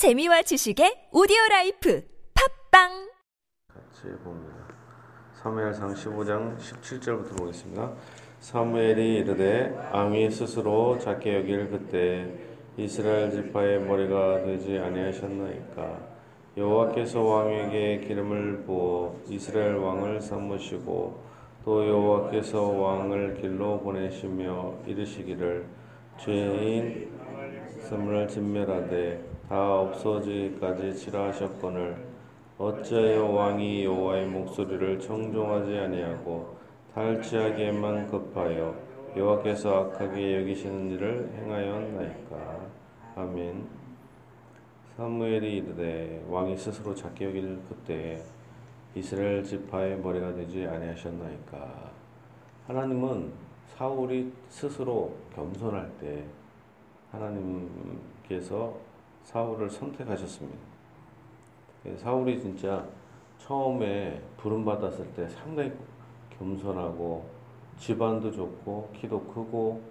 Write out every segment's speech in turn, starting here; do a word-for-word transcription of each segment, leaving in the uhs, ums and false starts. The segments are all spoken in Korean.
재미와 지식의 오디오라이프 팟빵 같이 봅니다. 사무엘상 십오 장 십칠 절부터 보겠습니다. 사무엘이 이르되 암이 스스로 작게 여길 그때 이스라엘 지파의 머리가 되지 아니하셨나이까. 여호와께서 왕에게 기름을 부어 이스라엘 왕을 삼으시고 또 여호와께서 왕을 길로 보내시며 이르시기를 죄인 아말렉을 진멸하되 다 없어지기까지 치라 하셨거늘 어찌하여 왕이 여호와의 목소리를 청종하지 아니하고 탈취하기에만 급하여 여호와께서 악하게 여기시는 일을 행하였나이까. 아멘. 사무엘이 이르되 왕이 스스로 작게 여길 그때 이스라엘 지파의 머리가 되지 아니하셨나이까. 하나님은 사울이 스스로 겸손할 때 하나님께서 사울을 선택하셨습니다. 사울이 진짜 처음에 부름받았을 때 상당히 겸손하고 집안도 좋고 키도 크고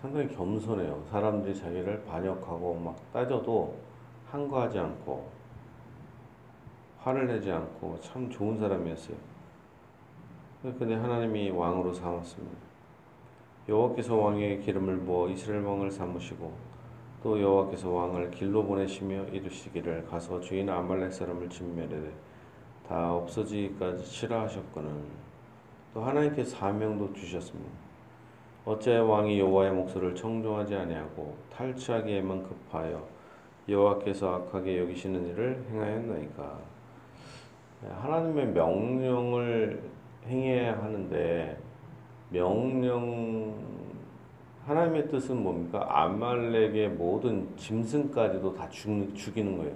상당히 겸손해요. 사람들이 자기를 반역하고 막 따져도 항거하지 않고 화를 내지 않고 참 좋은 사람이었어요. 그런데 하나님이 왕으로 삼았습니다. 여호와께서 왕에게 기름을 부어 이스라엘 왕을 삼으시고 또 여호와께서 왕을 길로 보내시며 이르시기를 가서 죄인 아말렉 사람을 진멸해 다 없어지기까지 치라 하셨거늘 또 하나님께 사명도 주셨습니다. 어찌하여 왕이 여호와의 목소리를 청종하지 아니하고 탈취하기에만 급하여 여호와께서 악하게 여기시는 일을 행하였나이까. 하나님의 명령을 행해야 하는데 명령, 하나님의 뜻은 뭡니까? 아말렉의 모든 짐승까지도 다 죽, 죽이는 거예요.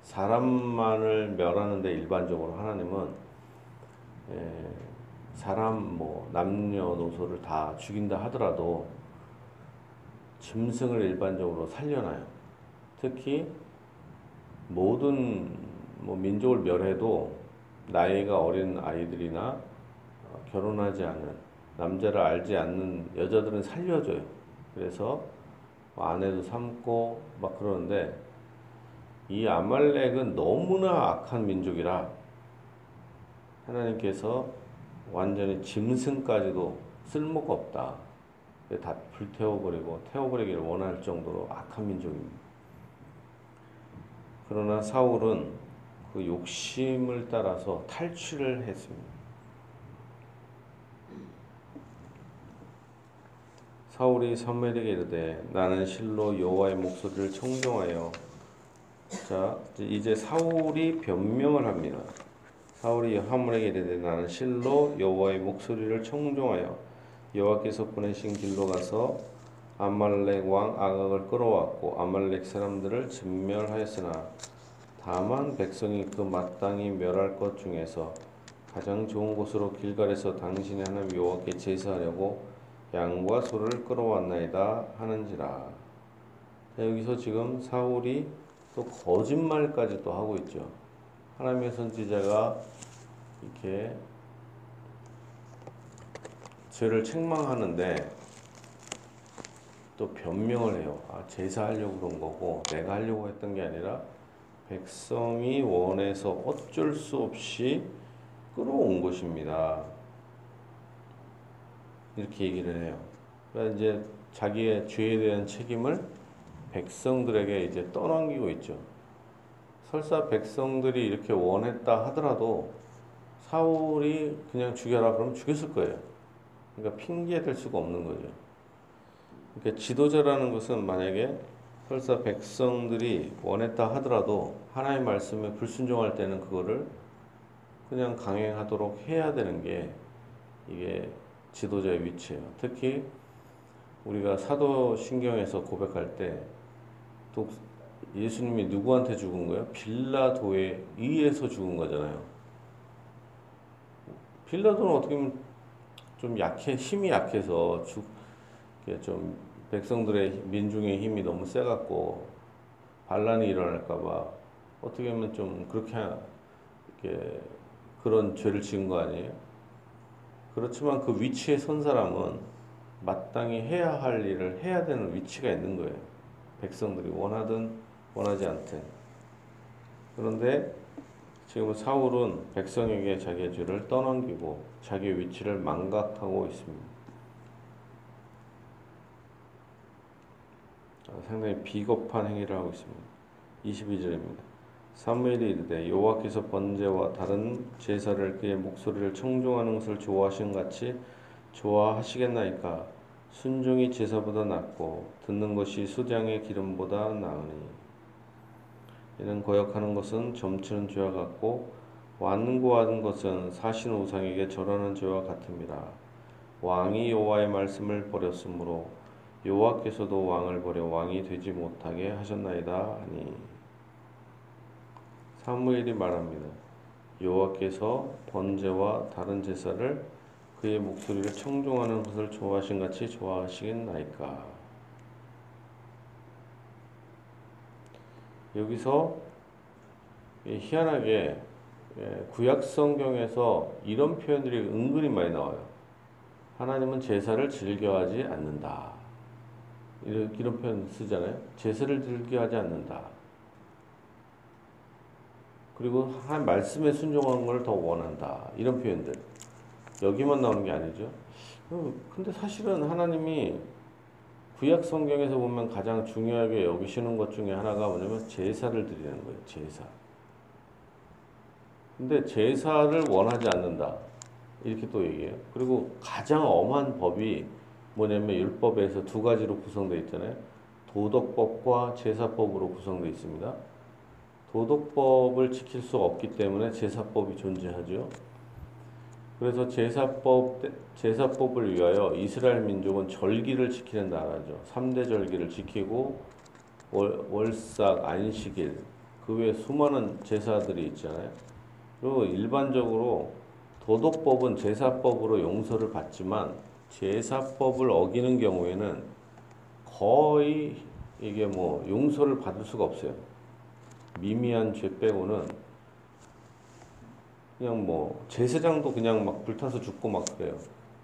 사람만을 멸하는데 일반적으로 하나님은 에, 사람, 뭐 남녀노소를 다 죽인다 하더라도 짐승을 일반적으로 살려놔요. 특히 모든 뭐 민족을 멸해도 나이가 어린 아이들이나 결혼하지 않은 남자를 알지 않는 여자들은 살려줘요. 그래서 아내도 삼고 막 그러는데 이 아말렉은 너무나 악한 민족이라 하나님께서 완전히 짐승까지도 쓸모가 없다. 다 불태워버리고 태워버리기를 원할 정도로 악한 민족입니다. 그러나 사울은 그 욕심을 따라서 탈취를 했습니다. 사울이 사무엘에게 이르되 나는 실로 여호와의 목소리를 청종하여. 자, 이제 사울이 변명을 합니다. 사울이 하물에게 이르되 나는 실로 여호와의 목소리를 청종하여 여호와께서 보내신 길로 가서 아말렉 왕 아각을 끌어왔고 아말렉 사람들을 진멸하였으나 다만 백성이 그 마땅히 멸할 것 중에서 가장 좋은 곳으로 길갈에서 당신의 하나님 여호와께 제사하려고 양과 소를 끌어왔나이다 하는지라. 자, 여기서 지금 사울이 또 거짓말까지 또 하고 있죠. 하나님의 선지자가 이렇게 죄를 책망하는데 또 변명을 해요. 아, 제사하려고 그런 거고 내가 하려고 했던 게 아니라 백성이 원해서 어쩔 수 없이 끌어온 것입니다. 이렇게 얘기를 해요. 그러니까 이제 자기의 죄에 대한 책임을 백성들에게 이제 떠넘기고 있죠. 설사 백성들이 이렇게 원했다 하더라도 사울이 그냥 죽여라 그러면 죽였을 거예요. 그러니까 핑계될 수가 없는 거죠. 그러니까 지도자라는 것은 만약에 설사 백성들이 원했다 하더라도 하나님의 말씀에 불순종할 때는 그거를 그냥 강행하도록 해야 되는 게 이게 지도자의 위치예요. 특히 우리가 사도신경에서 고백할 때 예수님이 누구한테 죽은 거예요? 빌라도에 의해서 죽은 거잖아요. 빌라도는 어떻게 보면 좀 약해, 힘이 약해서 죽, 좀 백성들의 민중의 힘이 너무 세갖고 반란이 일어날까봐 어떻게 보면 좀 그렇게 이렇게 그런 죄를 지은 거 아니에요? 그렇지만 그 위치에 선 사람은 마땅히 해야 할 일을 해야 되는 위치가 있는 거예요. 백성들이 원하든 원하지 않대. 그런데 지금 사울은 백성에게 자기의 죄를 떠넘기고 자기 위치를 망각하고 있습니다. 상당히 비겁한 행위를 하고 있습니다. 이십이 절입니다. 사무엘이 이르되 여호와께서 번제와 다른 제사를 그의 목소리를 청종하는 것을 좋아하신 같이 좋아하시겠나이까. 순종이 제사보다 낫고 듣는 것이 수장의 기름보다 나으니 이는 거역하는 것은 점치는 죄와 같고 완고하는 것은 사신 우상에게 절하는 죄와 같음이라. 왕이 여호와의 말씀을 버렸으므로 여호와께서도 왕을 버려 왕이 되지 못하게 하셨나이다 하니. 사무엘이 말합니다. 여호와께서 번제와 다른 제사를 그의 목소리를 청종하는 것을 좋아하신 같이 좋아하시겠나이까. 여기서 희한하게 구약 성경에서 이런 표현들이 은근히 많이 나와요. 하나님은 제사를 즐겨하지 않는다. 이런, 이런 표현 쓰잖아요. 제사를 즐겨하지 않는다. 그리고 하나님 말씀에 순종하는 걸 더 원한다. 이런 표현들. 여기만 나오는 게 아니죠. 근데 사실은 하나님이 구약 성경에서 보면 가장 중요하게 여기시는 것 중에 하나가 뭐냐면 제사를 드리는 거예요. 제사. 근데 제사를 원하지 않는다. 이렇게 또 얘기해요. 그리고 가장 엄한 법이 뭐냐면 율법에서 두 가지로 구성되어 있잖아요. 도덕법과 제사법으로 구성되어 있습니다. 도덕법을 지킬 수 없기 때문에 제사법이 존재하죠. 그래서 제사법, 제사법을 위하여 이스라엘 민족은 절기를 지키는 나라죠. 삼 대 절기를 지키고 월, 월삭, 안식일, 그 외에 수많은 제사들이 있잖아요. 그리고 일반적으로 도덕법은 제사법으로 용서를 받지만 제사법을 어기는 경우에는 거의 이게 뭐 용서를 받을 수가 없어요. 미미한 죄 빼고는 그냥 뭐 제사장도 그냥 막 불타서 죽고 막 그래요.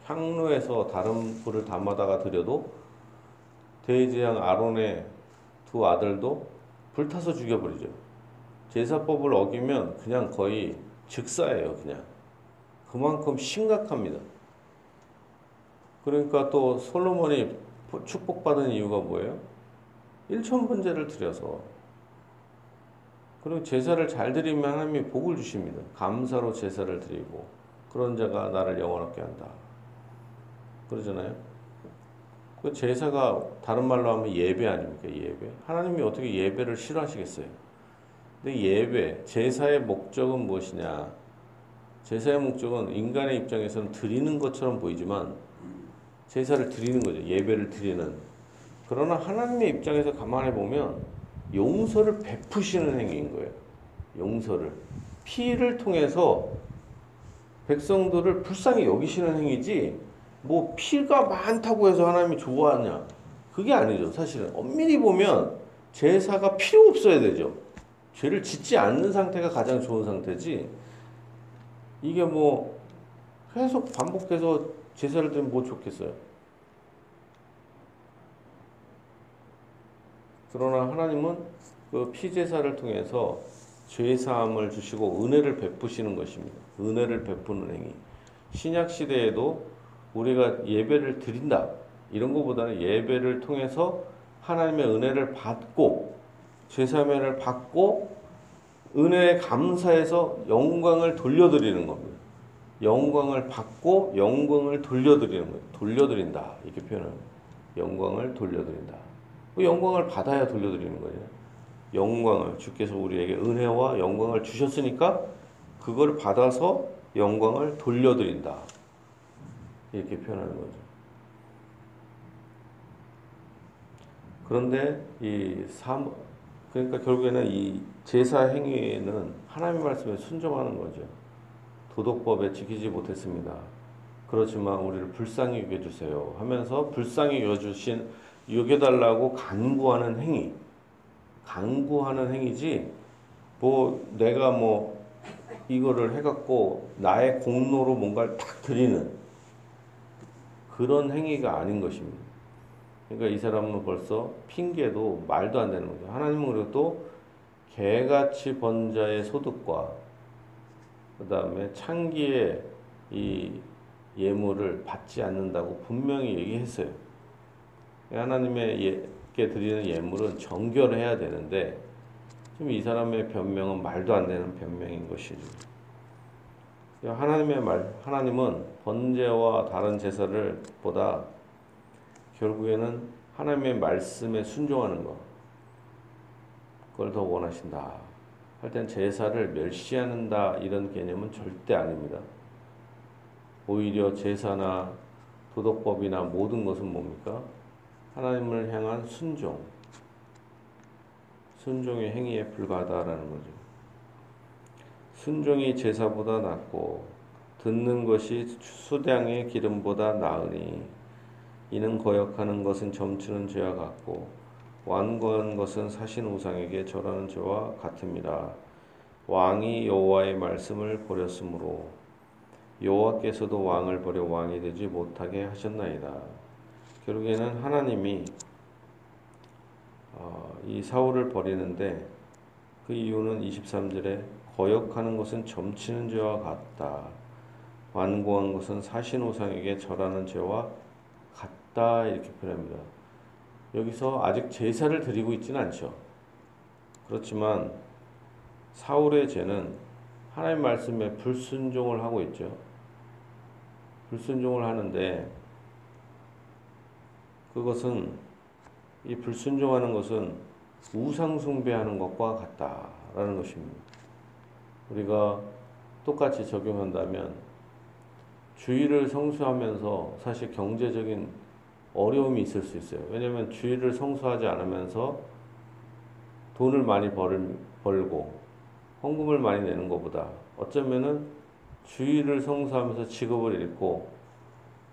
향로에서 다른 불을 담아다가 드려도 대제장 아론의 두 아들도 불타서 죽여버리죠. 제사법을 어기면 그냥 거의 즉사예요. 그냥 그만큼 심각합니다. 그러니까 또 솔로몬이 축복받은 이유가 뭐예요? 일천번제를 드려서. 그리고 제사를 잘 드리면 하나님이 복을 주십니다. 감사로 제사를 드리고 그런 자가 나를 영원하게 한다. 그러잖아요. 그 제사가 다른 말로 하면 예배 아닙니까? 예배. 하나님이 어떻게 예배를 싫어하시겠어요? 근데 예배, 제사의 목적은 무엇이냐? 제사의 목적은 인간의 입장에서는 드리는 것처럼 보이지만 제사를 드리는 거죠. 예배를 드리는. 그러나 하나님의 입장에서 가만히 보면 용서를 베푸시는 행위인 거예요. 용서를. 피를 통해서 백성들을 불쌍히 여기시는 행위지 뭐 피가 많다고 해서 하나님이 좋아하냐. 그게 아니죠. 사실은. 엄밀히 보면 제사가 필요 없어야 되죠. 죄를 짓지 않는 상태가 가장 좋은 상태지. 이게 뭐 계속 반복해서 제사를 드리면 뭐 좋겠어요. 그러나 하나님은 그 피제사를 통해서 죄사함을 주시고 은혜를 베푸시는 것입니다. 은혜를 베푸는 행위. 신약시대에도 우리가 예배를 드린다. 이런 것보다는 예배를 통해서 하나님의 은혜를 받고 죄사함을 받고 은혜에 감사해서 영광을 돌려드리는 겁니다. 영광을 받고 영광을 돌려드리는 거예요. 돌려드린다. 이렇게 표현합니다. 영광을 돌려드린다. 영광을 받아야 돌려드리는 거예요. 영광을 주께서 우리에게 은혜와 영광을 주셨으니까 그걸 받아서 영광을 돌려드린다. 이렇게 표현하는 거죠. 그런데 이 삼, 그러니까 결국에는 이 제사 행위에는 하나님의 말씀에 순종하는 거죠. 도덕법에 지키지 못했습니다. 그렇지만 우리를 불쌍히 여겨주세요 하면서 불쌍히 여겨주신 여겨달라고 간구하는 행위, 간구하는 행위지 뭐 내가 뭐 이거를 해갖고 나의 공로로 뭔가를 탁 드리는 그런 행위가 아닌 것입니다. 그러니까 이 사람은 벌써 핑계도 말도 안 되는 거죠. 하나님은 그리고 또 개같이 번 자의 소득과 그 다음에 창기의 이 예물을 받지 않는다고 분명히 얘기했어요. 하나님의 예, 드리는 예물은 정결해야 되는데 지금 이 사람의 변명은 말도 안 되는 변명인 것이죠. 하나님의 말, 하나님은 번제와 다른 제사를 보다 결국에는 하나님의 말씀에 순종하는 것, 그걸 더 원하신다. 할 땐 제사를 멸시한다 이런 개념은 절대 아닙니다. 오히려 제사나 도덕법이나 모든 것은 뭡니까? 하나님을 향한 순종, 순종의 행위에 불과하다라는 거죠. 순종이 제사보다 낫고 듣는 것이 수량의 기름보다 나으니 이는 거역하는 것은 점치는 죄와 같고 완고한 것은 사신 우상에게 절하는 죄와 같습니다. 왕이 여호와의 말씀을 버렸으므로 여호와께서도 왕을 버려 왕이 되지 못하게 하셨나이다. 결국에는 하나님이 이 사울을 버리는데 그 이유는 이십삼 절에 거역하는 것은 점치는 죄와 같다. 완고한 것은 사신우상에게 절하는 죄와 같다. 이렇게 표현합니다. 여기서 아직 제사를 드리고 있지는 않죠. 그렇지만 사울의 죄는 하나님 말씀에 불순종을 하고 있죠. 불순종을 하는데 그것은 이 불순종하는 것은 우상숭배하는 것과 같다라는 것입니다. 우리가 똑같이 적용한다면 주의를 성수하면서 사실 경제적인 어려움이 있을 수 있어요. 왜냐하면 주의를 성수하지 않으면서 돈을 많이 벌, 벌고 헌금을 많이 내는 것보다 어쩌면은 주의를 성수하면서 직업을 잃고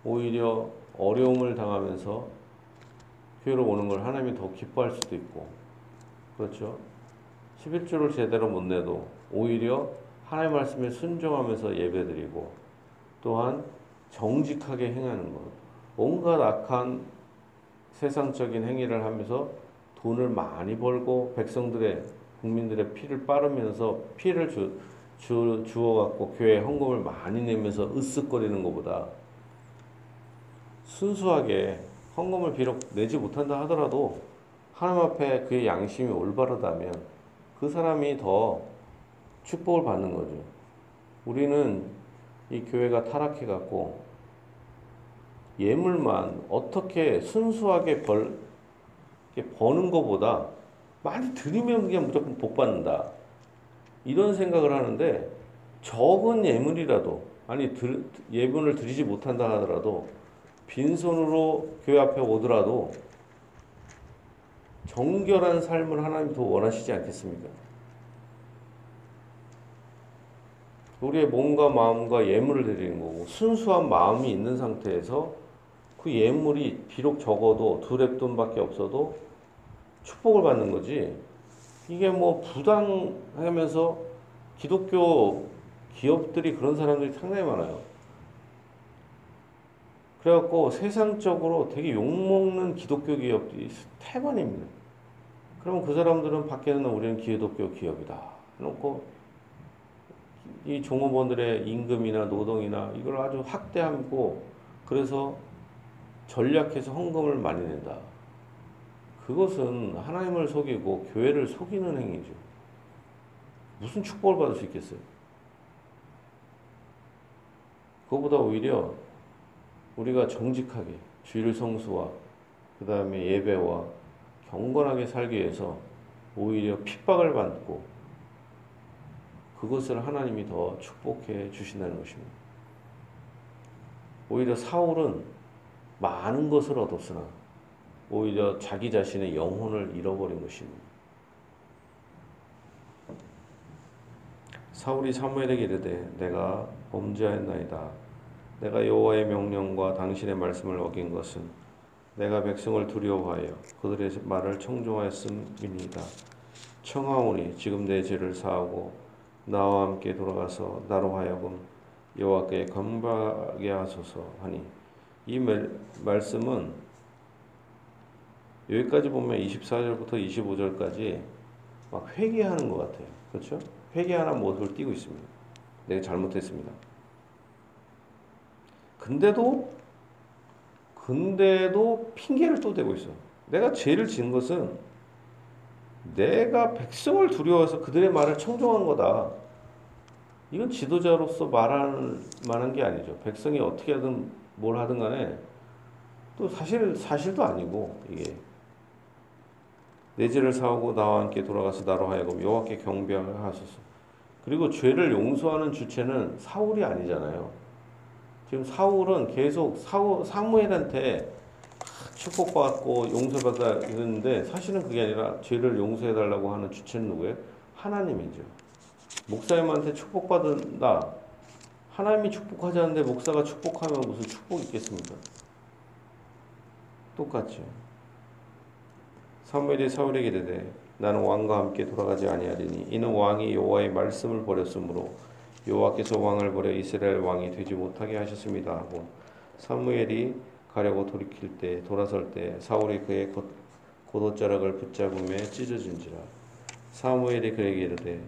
오히려 어려움을 당하면서 교회로 오는 걸 하나님이 더 기뻐할 수도 있고, 그렇죠? 십일조를 제대로 못 내도 오히려 하나님 말씀에 순종하면서 예배드리고 또한 정직하게 행하는 것, 온갖 악한 세상적인 행위를 하면서 돈을 많이 벌고 백성들의 국민들의 피를 빨으면서 피를 주, 주, 주워갖고 교회에 헌금을 많이 내면서 으쓱거리는 것보다 순수하게 헌금을 비록 내지 못한다 하더라도 하나님 앞에 그의 양심이 올바르다면 그 사람이 더 축복을 받는 거죠. 우리는 이 교회가 타락해갖고 예물만 어떻게 순수하게 벌, 버는 것보다 많이 드리면 그냥 무조건 복 받는다 이런 생각을 하는데 적은 예물이라도 아니 들, 예물을 드리지 못한다 하더라도 빈손으로 교회 앞에 오더라도 정결한 삶을 하나님이 더 원하시지 않겠습니까? 우리의 몸과 마음과 예물을 드리는 거고 순수한 마음이 있는 상태에서 그 예물이 비록 적어도 두 랩돈밖에 없어도 축복을 받는 거지 이게 뭐 부당하면서 기독교 기업들이 그런 사람들이 상당히 많아요. 그래갖고 세상적으로 되게 욕먹는 기독교 기업이 태반입니다. 그러면 그 사람들은 밖에는 우리는 기독교 기업이다 해놓고 이 종업원들의 임금이나 노동이나 이걸 아주 확대하고 그래서 전략해서 헌금을 많이 낸다. 그것은 하나님을 속이고 교회를 속이는 행위죠. 무슨 축복을 받을 수 있겠어요? 그거보다 오히려 우리가 정직하게 주일 성수와 그 다음에 예배와 경건하게 살기 위해서 오히려 핍박을 받고 그것을 하나님이 더 축복해 주신다는 것입니다. 오히려 사울은 많은 것을 얻었으나 오히려 자기 자신의 영혼을 잃어버린 것입니다. 사울이 사무엘에게 이르되 내가 범죄하였나이다. 내가 여호와의 명령과 당신의 말씀을 어긴 것은 내가 백성을 두려워하여 그들의 말을 청종하였음입니다. 청하오니 지금 내 죄를 사하고 나와 함께 돌아가서 나로 하여금 여호와께 건방하게 하소서 하니 이 말, 말씀은 여기까지 보면 이십사 절부터 이십오 절까지 막 회개하는 것 같아요. 그렇죠? 회개하는 모습을 띄고 있습니다. 내가 잘못했습니다. 근데도 근데도 핑계를 또 대고 있어. 내가 죄를 지은 것은 내가 백성을 두려워해서 그들의 말을 청종한 거다. 이건 지도자로서 말할 만한 게 아니죠. 백성이 어떻게 하든 뭘 하든 간에 또 사실, 사실도 아니고 이게 내 죄를 사하고 나와 함께 돌아가서 나로 하여금 여호와께 경배하소서. 그리고 죄를 용서하는 주체는 사울이 아니잖아요. 지금 사울은 계속 사우, 사무엘한테 축복받고 용서받아 이랬는데 사실은 그게 아니라 죄를 용서해달라고 하는 주체는 누구예요? 하나님이죠. 목사님한테 축복받는다. 하나님이 축복하지 않는데 목사가 축복하면 무슨 축복이 있겠습니까? 똑같죠. 사무엘이 사울에게 이르되 나는 왕과 함께 돌아가지 아니하리니 이는 왕이 여호와의 말씀을 버렸으므로 여호와께서 왕을 버려 이스라엘 왕이 되지 못하게 하셨습니다 하고 사무엘이 가려고 돌이킬 때 돌아설 때 사울이 그의 겉옷자락을 붙잡음에 찢어진지라. 사무엘이 그에게 이르되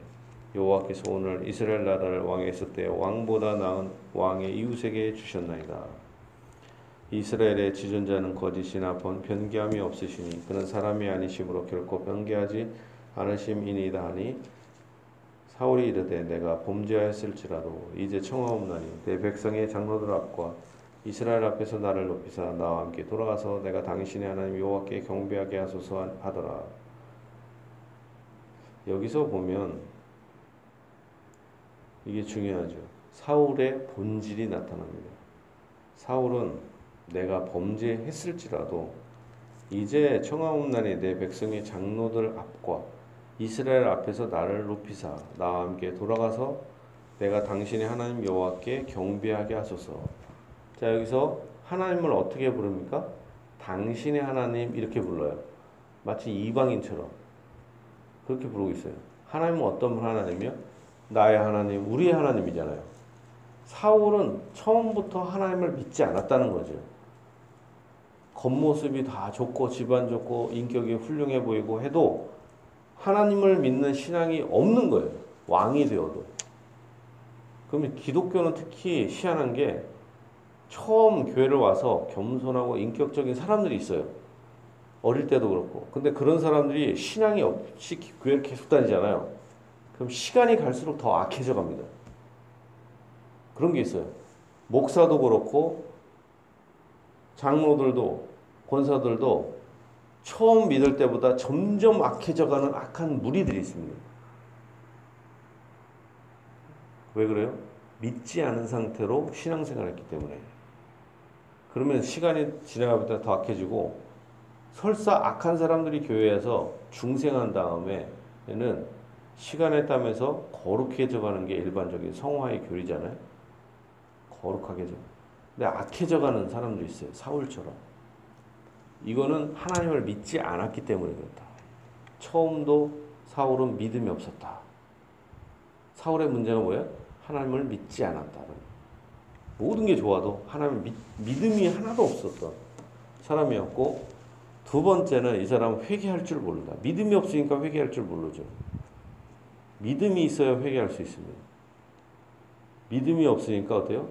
여호와께서 오늘 이스라엘 나라를 왕에 있을 때 왕보다 나은 왕의 이웃에게 주셨나이다. 이스라엘의 지존자는 거짓이나 변개함이 없으시니 그는 사람이 아니심으로 결코 변개하지 않으심이니이다 하니 사울이 이르되 내가 범죄하였을지라도 이제 청하옵나니 내 백성의 장로들 앞과 이스라엘 앞에서 나를 높이사 나와 함께 돌아가서 내가 당신의 하나님 여호와께 경배하게 하소서 하더라. 여기서 보면 이게 중요하죠. 사울의 본질이 나타납니다. 사울은 내가 범죄했을지라도 이제 청하옵나니 내 백성의 장로들 앞과 이스라엘 앞에서 나를 높이사 나와 함께 돌아가서 내가 당신의 하나님 여호와께 경배하게 하소서. 자, 여기서 하나님을 어떻게 부릅니까? 당신의 하나님 이렇게 불러요. 마치 이방인처럼 그렇게 부르고 있어요. 하나님은 어떤 하나님이요? 나의 하나님, 우리의 하나님이잖아요. 사울은 처음부터 하나님을 믿지 않았다는 거죠. 겉모습이 다 좋고 집안 좋고 인격이 훌륭해 보이고 해도 하나님을 믿는 신앙이 없는 거예요. 왕이 되어도. 그러면 기독교는 특히 희한한 게 처음 교회를 와서 겸손하고 인격적인 사람들이 있어요. 어릴 때도 그렇고. 근데 그런 사람들이 신앙이 없이 교회를 계속 다니잖아요. 그럼 시간이 갈수록 더 악해져 갑니다. 그런 게 있어요. 목사도 그렇고 장로들도 권사들도 처음 믿을 때보다 점점 악해져가는 악한 무리들이 있습니다. 왜 그래요? 믿지 않은 상태로 신앙생활을 했기 때문에. 그러면 시간이 지나가면 더 악해지고 설사 악한 사람들이 교회에서 중생한 다음에는 시간에 따면서 거룩해져가는 게 일반적인 성화의 교리잖아요. 거룩하게져. 근데 악해져가는 사람도 있어요. 사울처럼. 이거는 하나님을 믿지 않았기 때문에 그렇다. 처음도 사울은 믿음이 없었다. 사울의 문제가 뭐예요? 하나님을 믿지 않았다는. 모든 게 좋아도 하나님 믿, 믿음이 하나도 없었던 사람이었고, 두 번째는 이 사람은 회개할 줄 모른다. 믿음이 없으니까 회개할 줄 모르죠. 믿음이 있어야 회개할 수 있습니다. 믿음이 없으니까 어때요?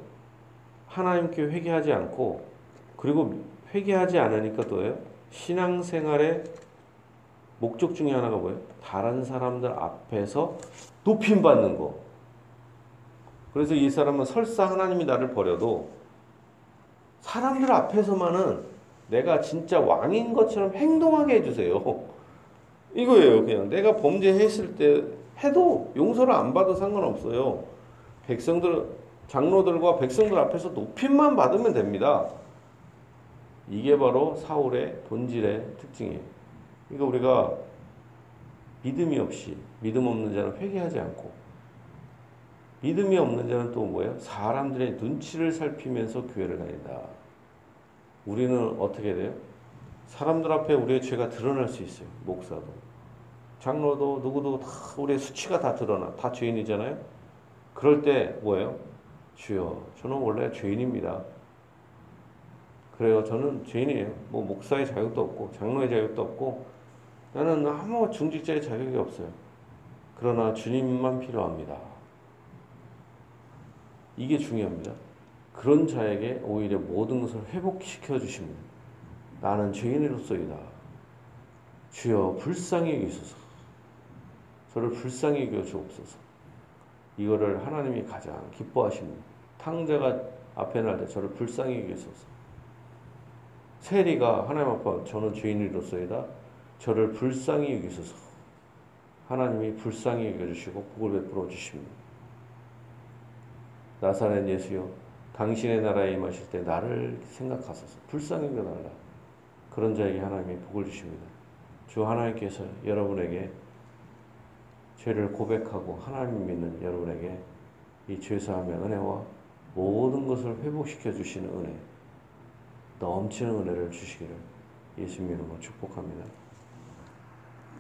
하나님께 회개하지 않고, 그리고 회개하지 않으니까 또요? 신앙생활의 목적 중에 하나가 뭐예요? 다른 사람들 앞에서 높임받는 거. 그래서 이 사람은 설사 하나님이 나를 버려도 사람들 앞에서만은 내가 진짜 왕인 것처럼 행동하게 해주세요. 이거예요. 그냥 내가 범죄했을 때 해도 용서를 안 받아도 상관없어요. 백성들, 장로들과 백성들 앞에서 높임만 받으면 됩니다. 이게 바로 사울의 본질의 특징이에요. 그러니까 우리가 믿음이 없이, 믿음 없는 자는 회개하지 않고, 믿음이 없는 자는 또 뭐예요? 사람들의 눈치를 살피면서 교회를 다닌다. 우리는 어떻게 돼요? 사람들 앞에 우리의 죄가 드러날 수 있어요. 목사도, 장로도, 누구도 다 우리의 수치가 다 드러나. 다 죄인이잖아요. 그럴 때 뭐예요? 주여, 저는 원래 죄인입니다. 그래요. 저는 죄인이에요. 뭐 목사의 자격도 없고 장로의 자격도 없고 나는 아무 중직자의 자격이 없어요. 그러나 주님만 필요합니다. 이게 중요합니다. 그런 자에게 오히려 모든 것을 회복시켜 주십니다. 나는 죄인으로서이다. 주여 불쌍히 여기소서. 저를 불쌍히 여겨주옵소서. 이거를 하나님이 가장 기뻐하십니다. 탕자가 앞에 날 때 저를 불쌍히 여기소서. 세리가 하나님 앞에 저는 죄인으로서이다. 저를 불쌍히 여기소서. 하나님이 불쌍히 여겨주시고 복을 베풀어 주십니다. 나사렛 예수여 당신의 나라에 임하실 때 나를 생각하소서. 불쌍히 여겨달라. 그런 자에게 하나님이 복을 주십니다. 주 하나님께서 여러분에게 죄를 고백하고 하나님 믿는 여러분에게 이 죄사함의 은혜와 모든 것을 회복시켜 주시는 은혜, 넘치는 은혜를 주시기를 예수님으로 축복합니다.